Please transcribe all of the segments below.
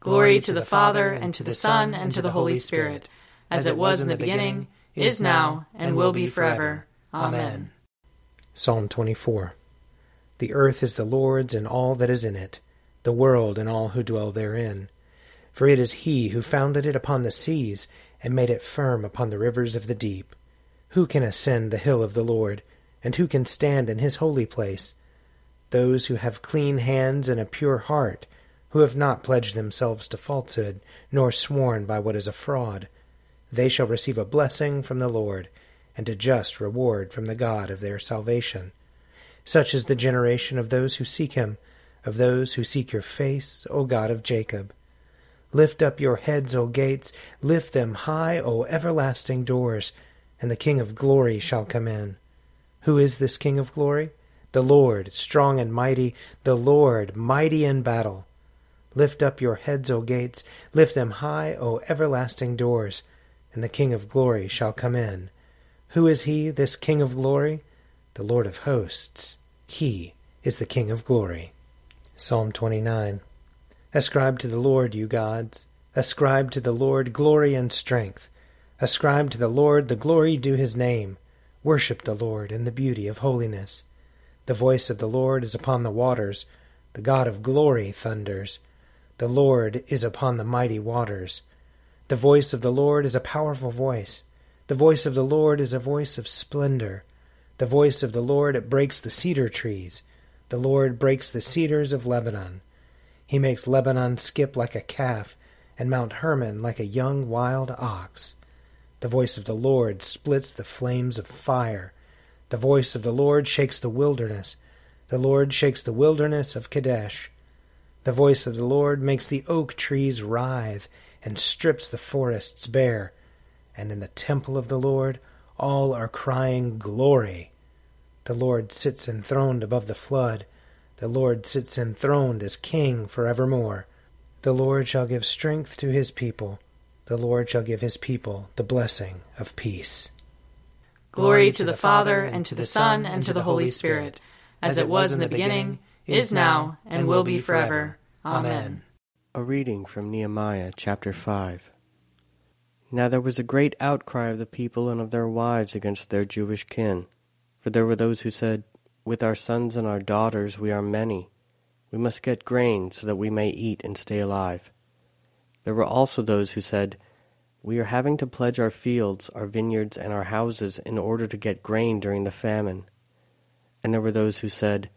Glory to the Father, and to the Son, and to the Holy Spirit, as it was in the beginning, is now, and will be forever. Amen. Psalm 24. The earth is the Lord's and all that is in it, the world and all who dwell therein. For it is he who founded it upon the seas and made it firm upon the rivers of the deep. Who can ascend the hill of the Lord, and who can stand in his holy place? Those who have clean hands and a pure heart, who have not pledged themselves to falsehood, nor sworn by what is a fraud. They shall receive a blessing from the Lord, and a just reward from the God of their salvation. Such is the generation of those who seek him, of those who seek your face, O God of Jacob. Lift up your heads, O gates, lift them high, O everlasting doors, and the King of glory shall come in. Who is this King of glory? The Lord, strong and mighty, the Lord, mighty in battle. Lift up your heads, O gates, lift them high, O everlasting doors, and the King of glory shall come in. Who is he, this King of glory? The Lord of hosts. He is the King of glory. Psalm 29. Ascribe to the Lord, you gods. Ascribe to the Lord glory and strength. Ascribe to the Lord the glory due his name. Worship the Lord in the beauty of holiness. The voice of the Lord is upon the waters. The God of glory thunders. The Lord is upon the mighty waters. The voice of the Lord is a powerful voice. The voice of the Lord is a voice of splendor. The voice of the Lord, it breaks the cedar trees. The Lord breaks the cedars of Lebanon. He makes Lebanon skip like a calf, and Mount Hermon like a young wild ox. The voice of the Lord splits the flames of fire. The voice of the Lord shakes the wilderness. The Lord shakes the wilderness of Kadesh. The voice of the Lord makes the oak trees writhe, and strips the forests bare. And in the temple of the Lord all are crying, Glory! The Lord sits enthroned above the flood. The Lord sits enthroned as King forevermore. The Lord shall give strength to his people. The Lord shall give his people the blessing of peace. Glory to the Father, and to the Son, and to the Holy Spirit, as it was in the beginning, is now, and will be forever. Amen. A reading from Nehemiah chapter 5. Now there was a great outcry of the people and of their wives against their Jewish kin. For there were those who said, With our sons and our daughters we are many. We must get grain so that we may eat and stay alive. There were also those who said, We are having to pledge our fields, our vineyards, and our houses in order to get grain during the famine. And there were those who said,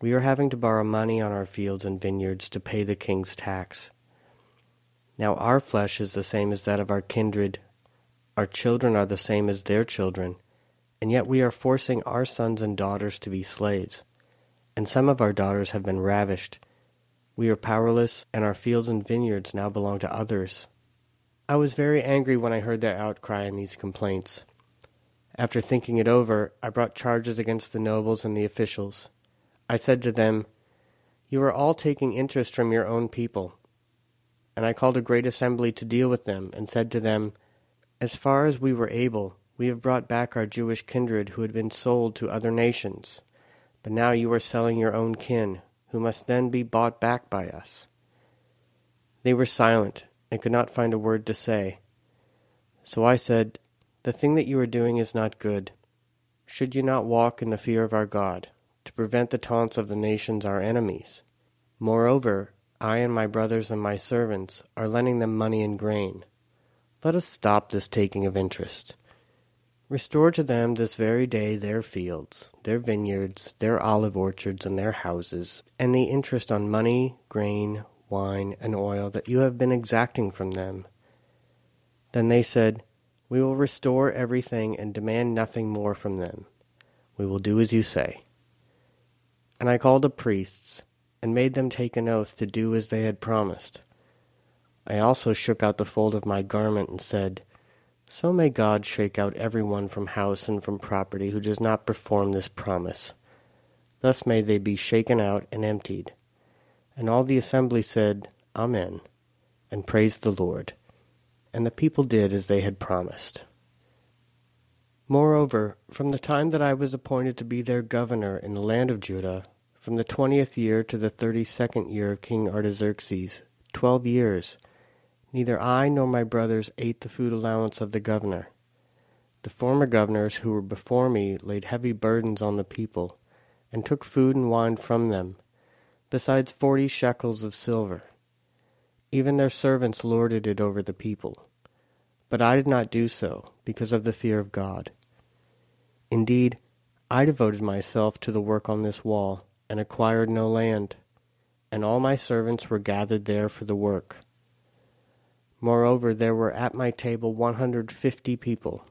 We are having to borrow money on our fields and vineyards to pay the king's tax. Now our flesh is the same as that of our kindred, our children are the same as their children, and yet we are forcing our sons and daughters to be slaves, and some of our daughters have been ravished. We are powerless, and our fields and vineyards now belong to others. I was very angry when I heard their outcry and these complaints. After thinking it over, I brought charges against the nobles and the officials. I said to them, You are all taking interest from your own people. And I called a great assembly to deal with them, and said to them, As far as we were able, we have brought back our Jewish kindred who had been sold to other nations. But now you are selling your own kin, who must then be bought back by us. They were silent, and could not find a word to say. So I said, The thing that you are doing is not good. Should you not walk in the fear of our God, to prevent the taunts of the nations our enemies? Moreover, I and my brothers and my servants are lending them money and grain. Let us stop this taking of interest. Restore to them this very day their fields, their vineyards, their olive orchards, and their houses, and the interest on money, grain, wine, and oil that you have been exacting from them. Then they said, We will restore everything and demand nothing more from them. We will do as you say. And I called the priests, and made them take an oath to do as they had promised. I also shook out the fold of my garment and said, So may God shake out everyone from house and from property who does not perform this promise. Thus may they be shaken out and emptied. And all the assembly said, Amen, and praised the Lord. And the people did as they had promised. Moreover, from the time that I was appointed to be their governor in the land of Judah, from the 20th year to the 32nd year of King Artaxerxes, 12 years, neither I nor my brothers ate the food allowance of the governor. The former governors who were before me laid heavy burdens on the people, and took food and wine from them, besides 40 shekels of silver. Even their servants lorded it over the people. But I did not do so, because of the fear of God. Indeed, I devoted myself to the work on this wall, and acquired no land, and all my servants were gathered there for the work. Moreover, there were at my table 150 people,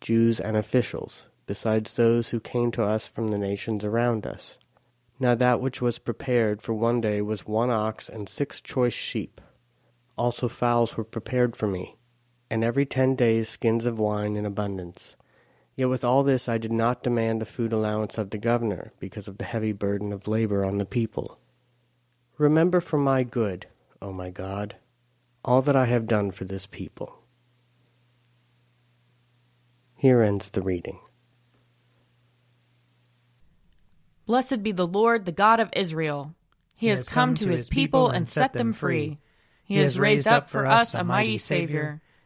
Jews and officials, besides those who came to us from the nations around us. Now that which was prepared for one day was 1 ox and 6 choice sheep. Also fowls were prepared for me, and every 10 days skins of wine in abundance. Yet with all this I did not demand the food allowance of the governor, because of the heavy burden of labor on the people. Remember for my good, O my God, all that I have done for this people. Here ends the reading. Blessed be the Lord, the God of Israel. He has come to his people and set them free. He has raised up for us a mighty Savior,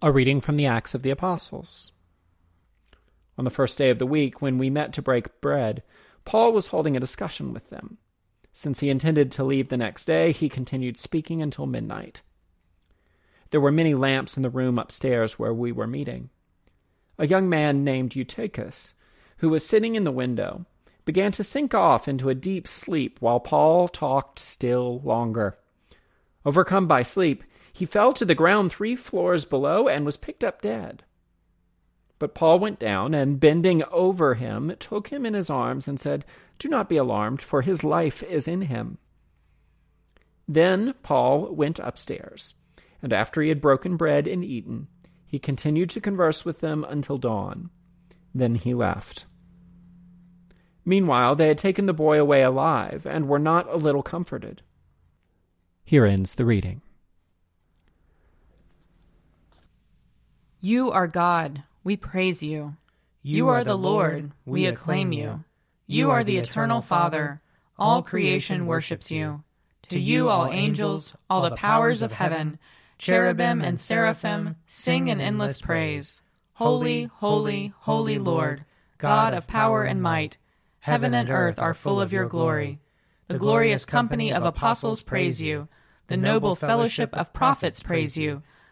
A reading from the Acts of the Apostles. On the first day of the week, when we met to break bread, Paul was holding a discussion with them. Since he intended to leave the next day, he continued speaking until midnight. There were many lamps in the room upstairs where we were meeting. A young man named Eutychus, who was sitting in the window, began to sink off into a deep sleep while Paul talked still longer. Overcome by sleep, he fell to the ground 3 floors below and was picked up dead. But Paul went down and, bending over him, took him in his arms and said, Do not be alarmed, for his life is in him. Then Paul went upstairs, and after he had broken bread and eaten, he continued to converse with them until dawn. Then he left. Meanwhile, they had taken the boy away alive and were not a little comforted. Here ends the reading. You are God, we praise you. You are the Lord, we acclaim you. You are the eternal Father, all creation worships you. To you all angels, all the powers of heaven, cherubim and seraphim, sing an endless praise. Holy, holy, holy Lord, God of power and might, heaven and earth are full of your glory. The glorious company of apostles praise you. The noble fellowship of prophets praise you.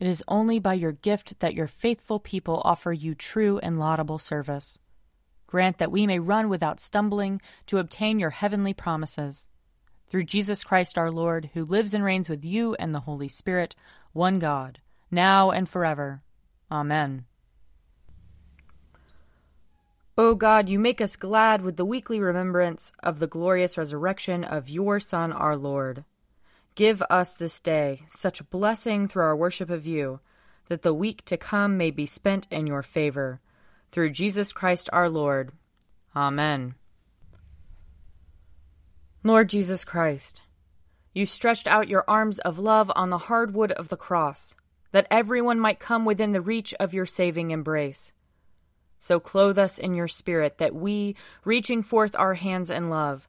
it is only by your gift that your faithful people offer you true and laudable service. Grant that we may run without stumbling to obtain your heavenly promises. Through Jesus Christ our Lord, who lives and reigns with you and the Holy Spirit, one God, now and forever. Amen. O God, you make us glad with the weekly remembrance of the glorious resurrection of your Son our Lord. Give us this day such blessing through our worship of you, that the week to come may be spent in your favor. Through Jesus Christ our Lord. Amen. Lord Jesus Christ, you stretched out your arms of love on the hard wood of the cross, that everyone might come within the reach of your saving embrace. So clothe us in your Spirit, that we, reaching forth our hands in love,